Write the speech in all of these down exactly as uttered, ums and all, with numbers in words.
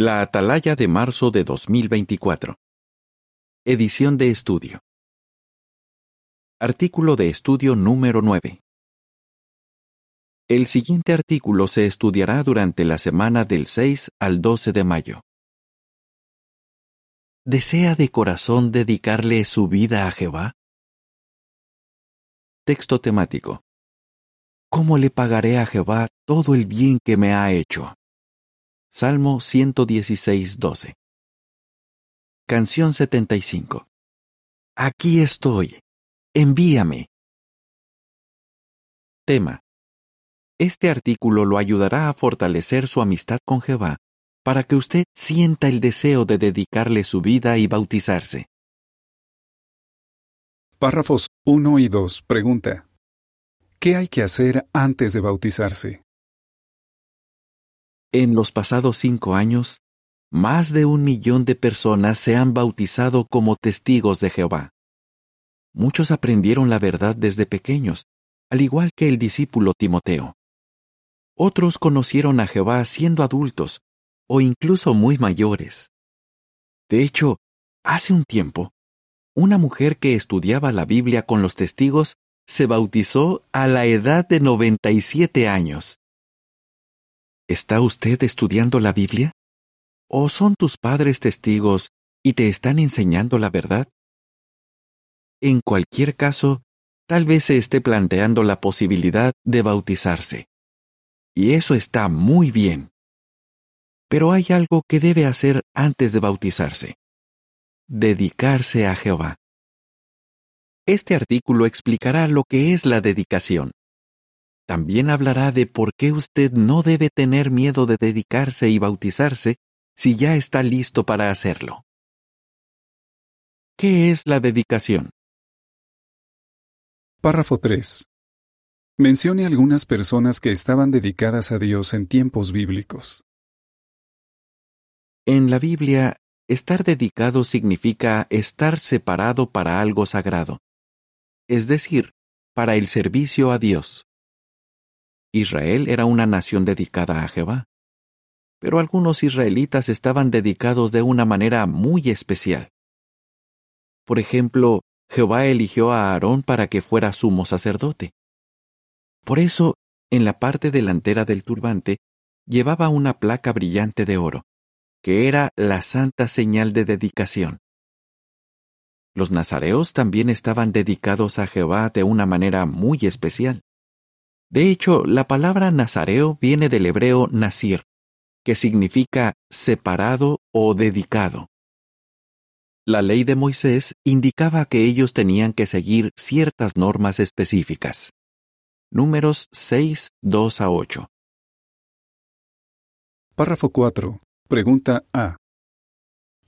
La Atalaya de marzo de dos mil veinticuatro. Edición de estudio. Artículo de estudio número nueve. El siguiente artículo se estudiará durante la semana del seis al doce de mayo. ¿Desea de corazón dedicarle su vida a Jehová? Texto temático. ¿Cómo le pagaré a Jehová todo el bien que me ha hecho? Salmo ciento dieciséis, doce. Canción setenta y cinco. Aquí estoy. Envíame. Tema. Este artículo lo ayudará a fortalecer su amistad con Jehová, para que usted sienta el deseo de dedicarle su vida y bautizarse. Párrafos uno y dos. Pregunta. ¿Qué hay que hacer antes de bautizarse? En los pasados cinco años, más de un millón de personas se han bautizado como testigos de Jehová. Muchos aprendieron la verdad desde pequeños, al igual que el discípulo Timoteo. Otros conocieron a Jehová siendo adultos, o incluso muy mayores. De hecho, hace un tiempo, una mujer que estudiaba la Biblia con los testigos se bautizó a la edad de noventa y siete años. ¿Está usted estudiando la Biblia? ¿O son tus padres testigos y te están enseñando la verdad? En cualquier caso, tal vez se esté planteando la posibilidad de bautizarse. Y eso está muy bien. Pero hay algo que debe hacer antes de bautizarse. Dedicarse a Jehová. Este artículo explicará lo que es la dedicación. También hablará de por qué usted no debe tener miedo de dedicarse y bautizarse si ya está listo para hacerlo. ¿Qué es la dedicación? Párrafo tres. Mencione algunas personas que estaban dedicadas a Dios en tiempos bíblicos. En la Biblia, estar dedicado significa estar separado para algo sagrado, es decir, para el servicio a Dios. Israel era una nación dedicada a Jehová, pero algunos israelitas estaban dedicados de una manera muy especial. Por ejemplo, Jehová eligió a Aarón para que fuera sumo sacerdote. Por eso, en la parte delantera del turbante, llevaba una placa brillante de oro, que era la santa señal de dedicación. Los nazareos también estaban dedicados a Jehová de una manera muy especial. De hecho, la palabra nazareo viene del hebreo nazir, que significa separado o dedicado. La ley de Moisés indicaba que ellos tenían que seguir ciertas normas específicas. Números seis, dos a ocho. Párrafo cuatro. Pregunta A.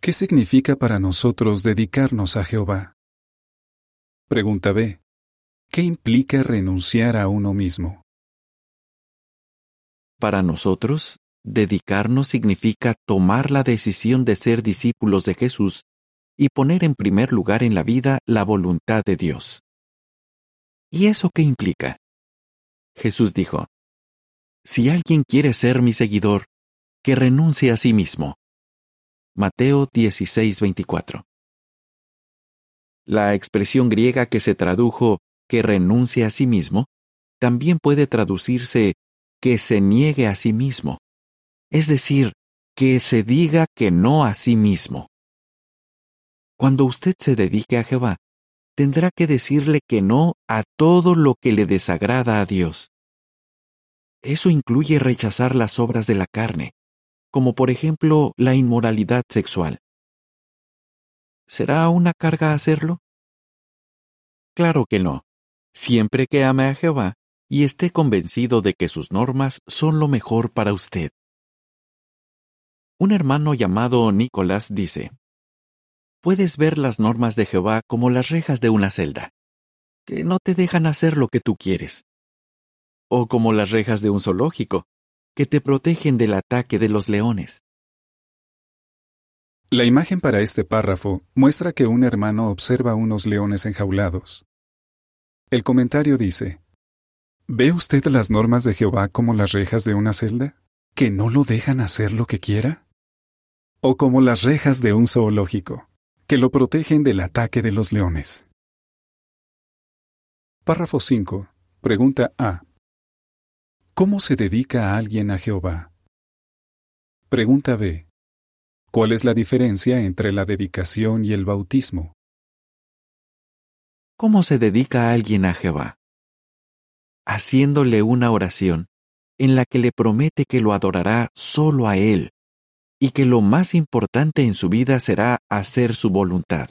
¿Qué significa para nosotros dedicarnos a Jehová? Pregunta B. ¿Qué implica renunciar a uno mismo? Para nosotros, dedicarnos significa tomar la decisión de ser discípulos de Jesús y poner en primer lugar en la vida la voluntad de Dios. ¿Y eso qué implica? Jesús dijo, «Si alguien quiere ser mi seguidor, que renuncie a sí mismo». Mateo dieciséis, veinticuatro. La expresión griega que se tradujo que renuncie a sí mismo, también puede traducirse que se niegue a sí mismo, es decir, que se diga que no a sí mismo. Cuando usted se dedique a Jehová, tendrá que decirle que no a todo lo que le desagrada a Dios. Eso incluye rechazar las obras de la carne, como por ejemplo la inmoralidad sexual. ¿Será una carga hacerlo? Claro que no. Siempre que ame a Jehová y esté convencido de que sus normas son lo mejor para usted. Un hermano llamado Nicolás dice, «Puedes ver las normas de Jehová como las rejas de una celda, que no te dejan hacer lo que tú quieres, o como las rejas de un zoológico, que te protegen del ataque de los leones». La imagen para este párrafo muestra que un hermano observa unos leones enjaulados. El comentario dice, ¿ve usted las normas de Jehová como las rejas de una celda, que no lo dejan hacer lo que quiera? o como las rejas de un zoológico, que lo protegen del ataque de los leones. Párrafo cinco. Pregunta A. ¿Cómo se dedica a alguien a Jehová? Pregunta B. ¿Cuál es la diferencia entre la dedicación y el bautismo? ¿Cómo se dedica alguien a Jehová? Haciéndole una oración en la que le promete que lo adorará solo a Él y que lo más importante en su vida será hacer su voluntad.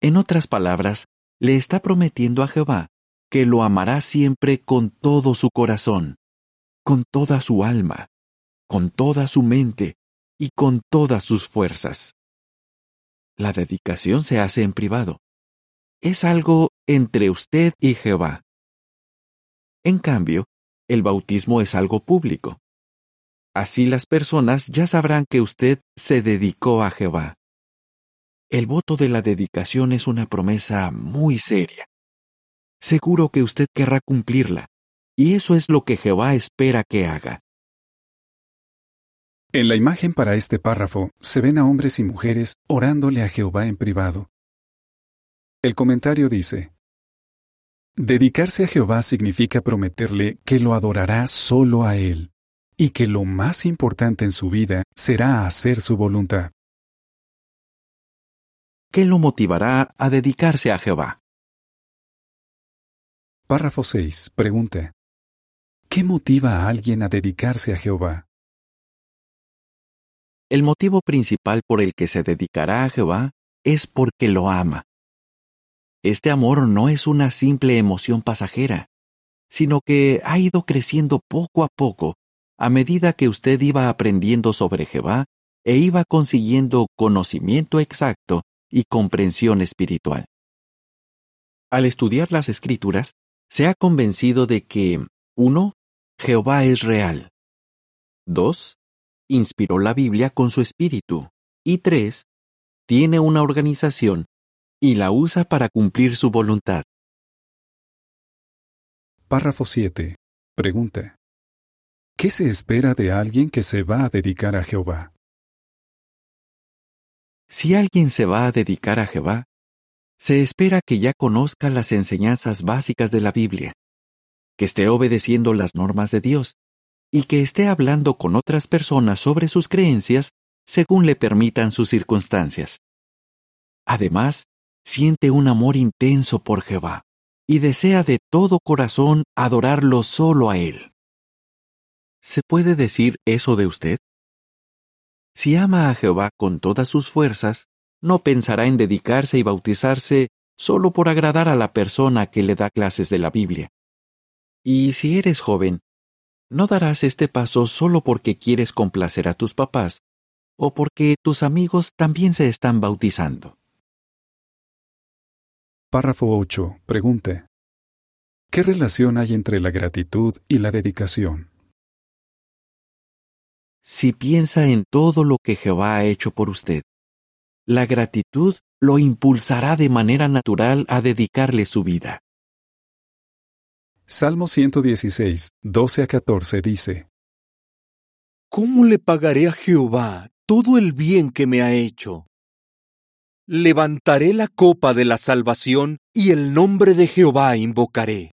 En otras palabras, le está prometiendo a Jehová que lo amará siempre con todo su corazón, con toda su alma, con toda su mente y con todas sus fuerzas. La dedicación se hace en privado. Es algo entre usted y Jehová. En cambio, el bautismo es algo público. Así las personas ya sabrán que usted se dedicó a Jehová. El voto de la dedicación es una promesa muy seria. Seguro que usted querrá cumplirla, y eso es lo que Jehová espera que haga. En la imagen para este párrafo se ven a hombres y mujeres orándole a Jehová en privado. El comentario dice: dedicarse a Jehová significa prometerle que lo adorará solo a Él, y que lo más importante en su vida será hacer su voluntad. ¿Qué lo motivará a dedicarse a Jehová? Párrafo seis. Pregunta: ¿qué motiva a alguien a dedicarse a Jehová? El motivo principal por el que se dedicará a Jehová es porque lo ama. Este amor no es una simple emoción pasajera, sino que ha ido creciendo poco a poco a medida que usted iba aprendiendo sobre Jehová e iba consiguiendo conocimiento exacto y comprensión espiritual. Al estudiar las Escrituras, se ha convencido de que uno Jehová es real. dos Inspiró la Biblia con su espíritu. Y tres Tiene una organización y la usa para cumplir su voluntad. Párrafo siete. Pregunta: ¿qué se espera de alguien que se va a dedicar a Jehová? Si alguien se va a dedicar a Jehová, se espera que ya conozca las enseñanzas básicas de la Biblia, que esté obedeciendo las normas de Dios y que esté hablando con otras personas sobre sus creencias según le permitan sus circunstancias. Además, siente un amor intenso por Jehová y desea de todo corazón adorarlo solo a Él. ¿Se puede decir eso de usted? Si ama a Jehová con todas sus fuerzas, no pensará en dedicarse y bautizarse solo por agradar a la persona que le da clases de la Biblia. Y si eres joven, no darás este paso solo porque quieres complacer a tus papás o porque tus amigos también se están bautizando. Párrafo ocho. Pregunta: ¿qué relación hay entre la gratitud y la dedicación? Si piensa en todo lo que Jehová ha hecho por usted, la gratitud lo impulsará de manera natural a dedicarle su vida. Salmo ciento dieciséis, doce a catorce dice: ¿cómo le pagaré a Jehová todo el bien que me ha hecho? Levantaré la copa de la salvación y el nombre de Jehová invocaré.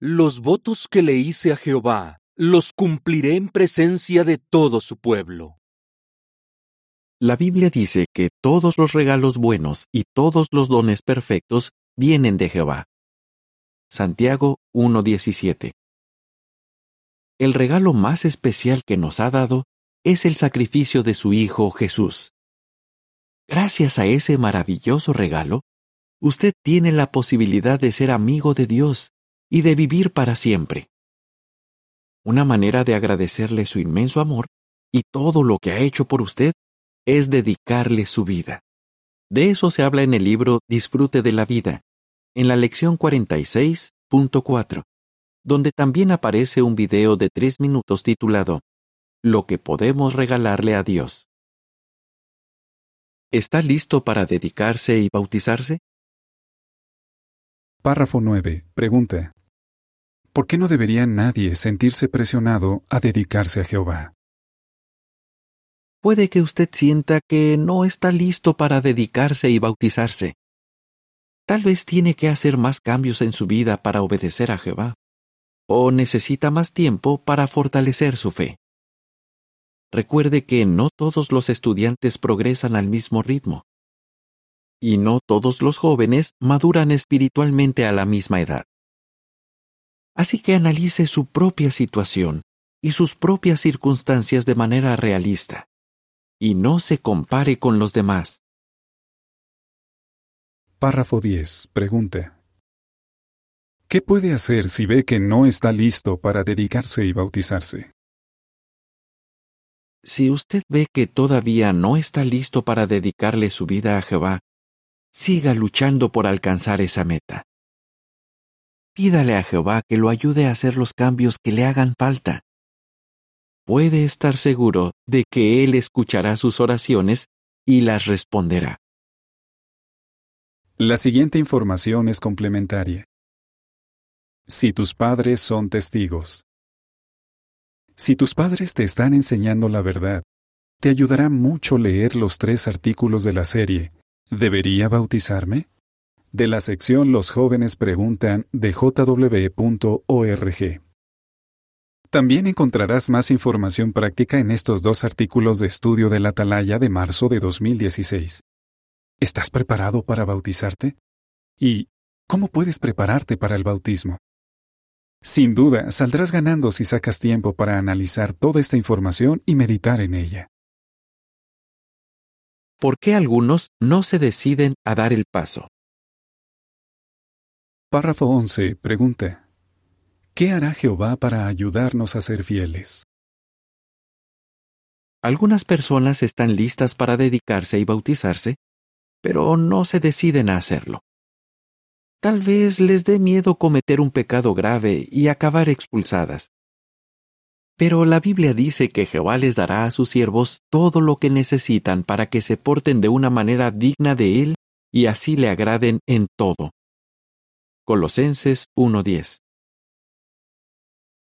Los votos que le hice a Jehová los cumpliré en presencia de todo su pueblo. La Biblia dice que todos los regalos buenos y todos los dones perfectos vienen de Jehová. Santiago uno diecisiete. El regalo más especial que nos ha dado es el sacrificio de su Hijo Jesús. Gracias a ese maravilloso regalo, usted tiene la posibilidad de ser amigo de Dios y de vivir para siempre. Una manera de agradecerle su inmenso amor y todo lo que ha hecho por usted es dedicarle su vida. De eso se habla en el libro Disfrute de la vida, en la lección cuarenta y seis punto cuatro, donde también aparece un video de tres minutos titulado Lo que podemos regalarle a Dios. ¿Está listo para dedicarse y bautizarse? Párrafo nueve. Pregunta: ¿por qué no debería nadie sentirse presionado a dedicarse a Jehová? puede que usted sienta que no está listo para dedicarse y bautizarse. Tal vez tiene que hacer más cambios en su vida para obedecer a Jehová, o necesita más tiempo para fortalecer su fe. Recuerde que no todos los estudiantes progresan al mismo ritmo, y no todos los jóvenes maduran espiritualmente a la misma edad. Así que analice su propia situación y sus propias circunstancias de manera realista, y no se compare con los demás. Párrafo diez. Pregunta: ¿qué puede hacer si ve que no está listo para dedicarse y bautizarse? Si usted ve que todavía no está listo para dedicarle su vida a Jehová, siga luchando por alcanzar esa meta. Pídale a Jehová que lo ayude a hacer los cambios que le hagan falta. Puede estar seguro de que Él escuchará sus oraciones y las responderá. La siguiente información es complementaria. Si tus padres son testigos. Si tus padres te están enseñando la verdad, te ayudará mucho leer los tres artículos de la serie ¿Debería bautizarme?, de la sección Los jóvenes preguntan de j w punto org. También encontrarás más información práctica en estos dos artículos de estudio de La Atalaya de marzo de dos mil dieciséis. ¿Estás preparado para bautizarte? ¿Y cómo puedes prepararte para el bautismo? Sin duda, saldrás ganando si sacas tiempo para analizar toda esta información y meditar en ella. ¿Por qué algunos no se deciden a dar el paso? Párrafo once. Pregunta: ¿qué hará Jehová para ayudarnos a ser fieles? Algunas personas están listas para dedicarse y bautizarse, pero no se deciden a hacerlo. Tal vez les dé miedo cometer un pecado grave y acabar expulsadas. Pero la Biblia dice que Jehová les dará a sus siervos todo lo que necesitan para que se porten de una manera digna de Él y así le agraden en todo. Colosenses uno diez.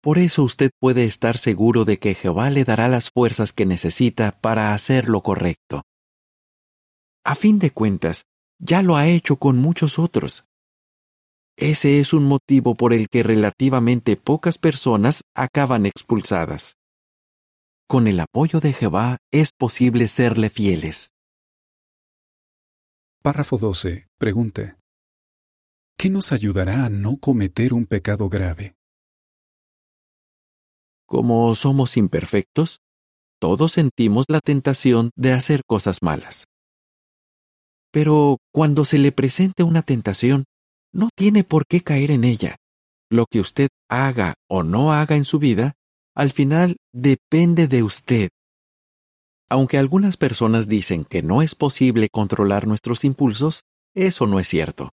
Por eso usted puede estar seguro de que Jehová le dará las fuerzas que necesita para hacer lo correcto. A fin de cuentas, ya lo ha hecho con muchos otros. Ese es un motivo por el que relativamente pocas personas acaban expulsadas. Con el apoyo de Jehová es posible serle fieles. Párrafo doce. Pregunta: ¿qué nos ayudará a no cometer un pecado grave? Como somos imperfectos, todos sentimos la tentación de hacer cosas malas. Pero cuando se le presente una tentación, no tiene por qué caer en ella. Lo que usted haga o no haga en su vida, al final depende de usted. Aunque algunas personas dicen que no es posible controlar nuestros impulsos, eso no es cierto.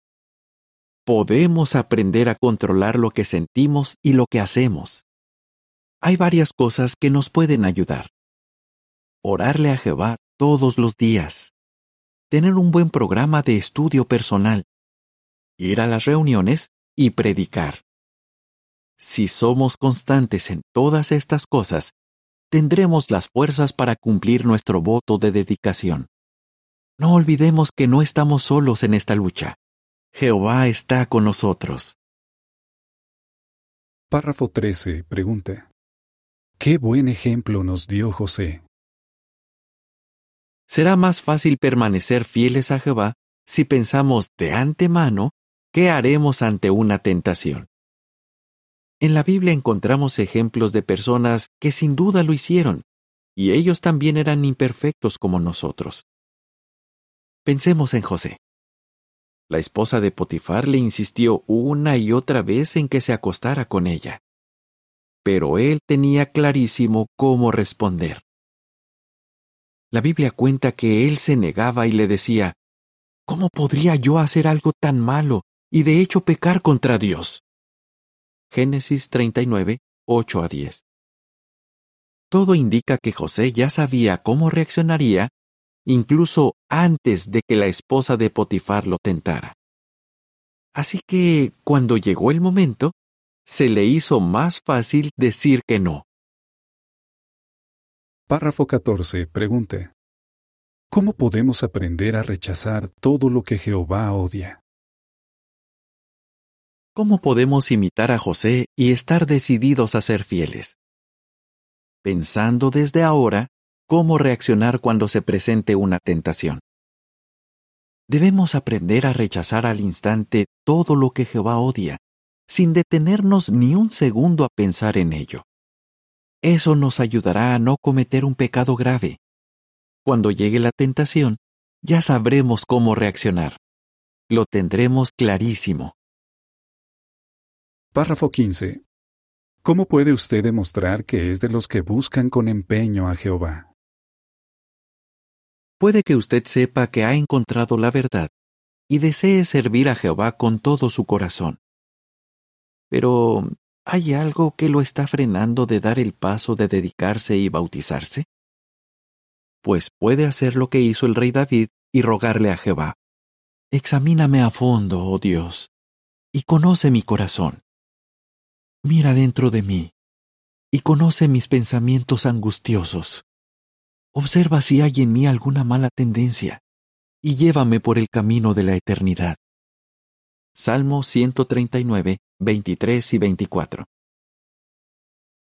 Podemos aprender a controlar lo que sentimos y lo que hacemos. Hay varias cosas que nos pueden ayudar. Orarle a Jehová todos los días. Tener un buen programa de estudio personal. Ir a las reuniones y predicar. Si somos constantes en todas estas cosas, tendremos las fuerzas para cumplir nuestro voto de dedicación. No olvidemos que no estamos solos en esta lucha. Jehová está con nosotros. Párrafo trece. Pregunta: ¿qué buen ejemplo nos dio José? Será más fácil permanecer fieles a Jehová si pensamos de antemano ¿qué haremos ante una tentación? En la Biblia encontramos ejemplos de personas que sin duda lo hicieron, y ellos también eran imperfectos como nosotros. Pensemos en José. La esposa de Potifar le insistió una y otra vez en que se acostara con ella, pero él tenía clarísimo cómo responder. La Biblia cuenta que él se negaba y le decía: ¿cómo podría yo hacer algo tan malo y de hecho pecar contra Dios? Génesis treinta y nueve, ocho a diez. Todo indica que José ya sabía cómo reaccionaría, incluso antes de que la esposa de Potifar lo tentara. Así que, cuando llegó el momento, se le hizo más fácil decir que no. Párrafo catorce. Pregunta: ¿cómo podemos aprender a rechazar todo lo que Jehová odia? ¿Cómo podemos imitar a José y estar decididos a ser fieles? Pensando desde ahora, ¿cómo reaccionar cuando se presente una tentación? Debemos aprender a rechazar al instante todo lo que Jehová odia, sin detenernos ni un segundo a pensar en ello. Eso nos ayudará a no cometer un pecado grave. Cuando llegue la tentación, ya sabremos cómo reaccionar. Lo tendremos clarísimo. Párrafo quince. ¿Cómo puede usted demostrar que es de los que buscan con empeño a Jehová? Puede que usted sepa que ha encontrado la verdad y desee servir a Jehová con todo su corazón. Pero, ¿hay algo que lo está frenando de dar el paso de dedicarse y bautizarse? Pues puede hacer lo que hizo el rey David y rogarle a Jehová: examíname a fondo, oh Dios, y conoce mi corazón. Mira dentro de mí, y conoce mis pensamientos angustiosos. Observa si hay en mí alguna mala tendencia, y llévame por el camino de la eternidad. Salmo ciento treinta y nueve, veintitrés y veinticuatro.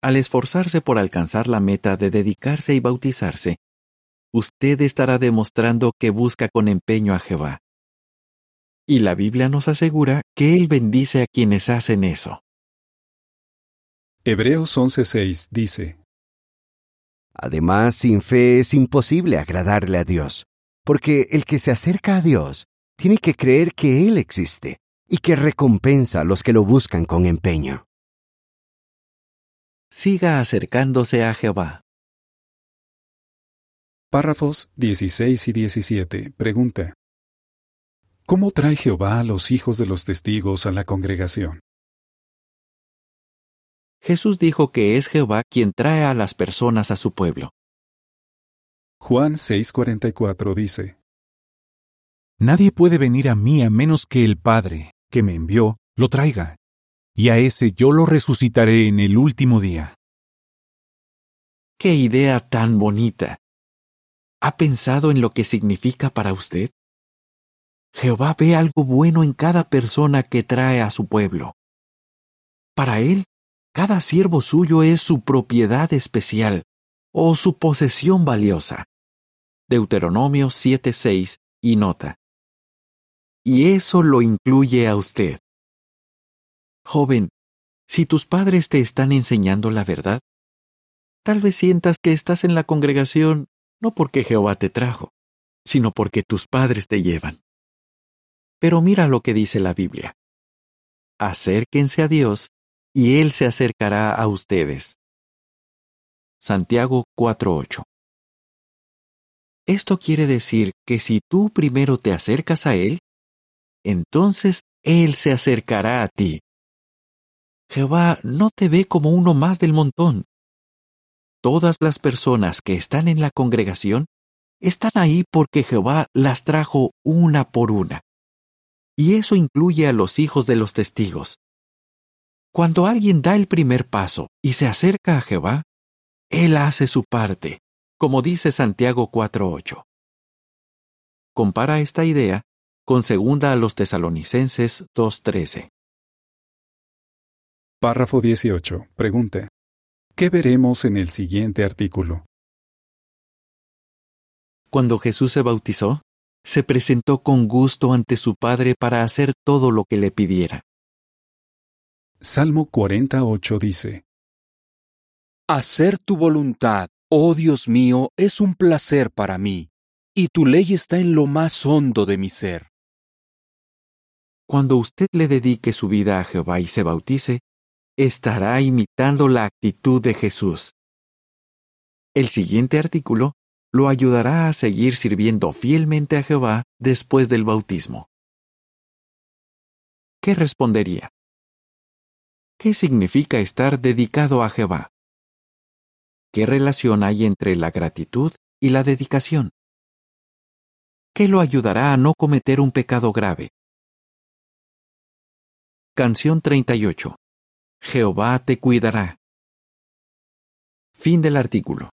Al esforzarse por alcanzar la meta de dedicarse y bautizarse, usted estará demostrando que busca con empeño a Jehová. Y la Biblia nos asegura que Él bendice a quienes hacen eso. Hebreos once seis dice: además, sin fe es imposible agradarle a Dios, porque el que se acerca a Dios tiene que creer que Él existe y que recompensa a los que lo buscan con empeño. Siga acercándose a Jehová. Párrafos dieciséis y diecisiete. Pregunta: ¿cómo trae Jehová a los hijos de los testigos a la congregación? Jesús dijo que es Jehová quien trae a las personas a su pueblo. Juan seis cuarenta y cuatro dice: nadie puede venir a mí a menos que el Padre, que me envió, lo traiga, y a ese yo lo resucitaré en el último día. ¡Qué idea tan bonita! ¿Ha pensado en lo que significa para usted? Jehová ve algo bueno en cada persona que trae a su pueblo. Para Él, cada siervo suyo es su propiedad especial, o su posesión valiosa. Deuteronomio siete seis y nota. Y eso lo incluye a usted. Joven, si tus padres te están enseñando la verdad, tal vez sientas que estás en la congregación no porque Jehová te trajo, sino porque tus padres te llevan. Pero mira lo que dice la Biblia: acérquense a Dios, y Él se acercará a ustedes. Santiago cuatro ocho. Esto quiere decir que si tú primero te acercas a Él, entonces Él se acercará a ti. Jehová no te ve como uno más del montón. Todas las personas que están en la congregación están ahí porque Jehová las trajo una por una. Y eso incluye a los hijos de los testigos. Cuando alguien da el primer paso y se acerca a Jehová, Él hace su parte, como dice Santiago cuatro ocho. Compara esta idea con segunda a los Tesalonicenses dos trece. Párrafo dieciocho. Pregunta: ¿qué veremos en el siguiente artículo? Cuando Jesús se bautizó, se presentó con gusto ante su Padre para hacer todo lo que le pidiera. Salmo cuarenta y ocho dice: hacer tu voluntad, oh Dios mío, es un placer para mí, y tu ley está en lo más hondo de mi ser. Cuando usted le dedique su vida a Jehová y se bautice, estará imitando la actitud de Jesús. El siguiente artículo lo ayudará a seguir sirviendo fielmente a Jehová después del bautismo. ¿Qué respondería? ¿Qué significa estar dedicado a Jehová? ¿Qué relación hay entre la gratitud y la dedicación? ¿Qué lo ayudará a no cometer un pecado grave? Canción treinta y ocho. Jehová te cuidará. Fin del artículo.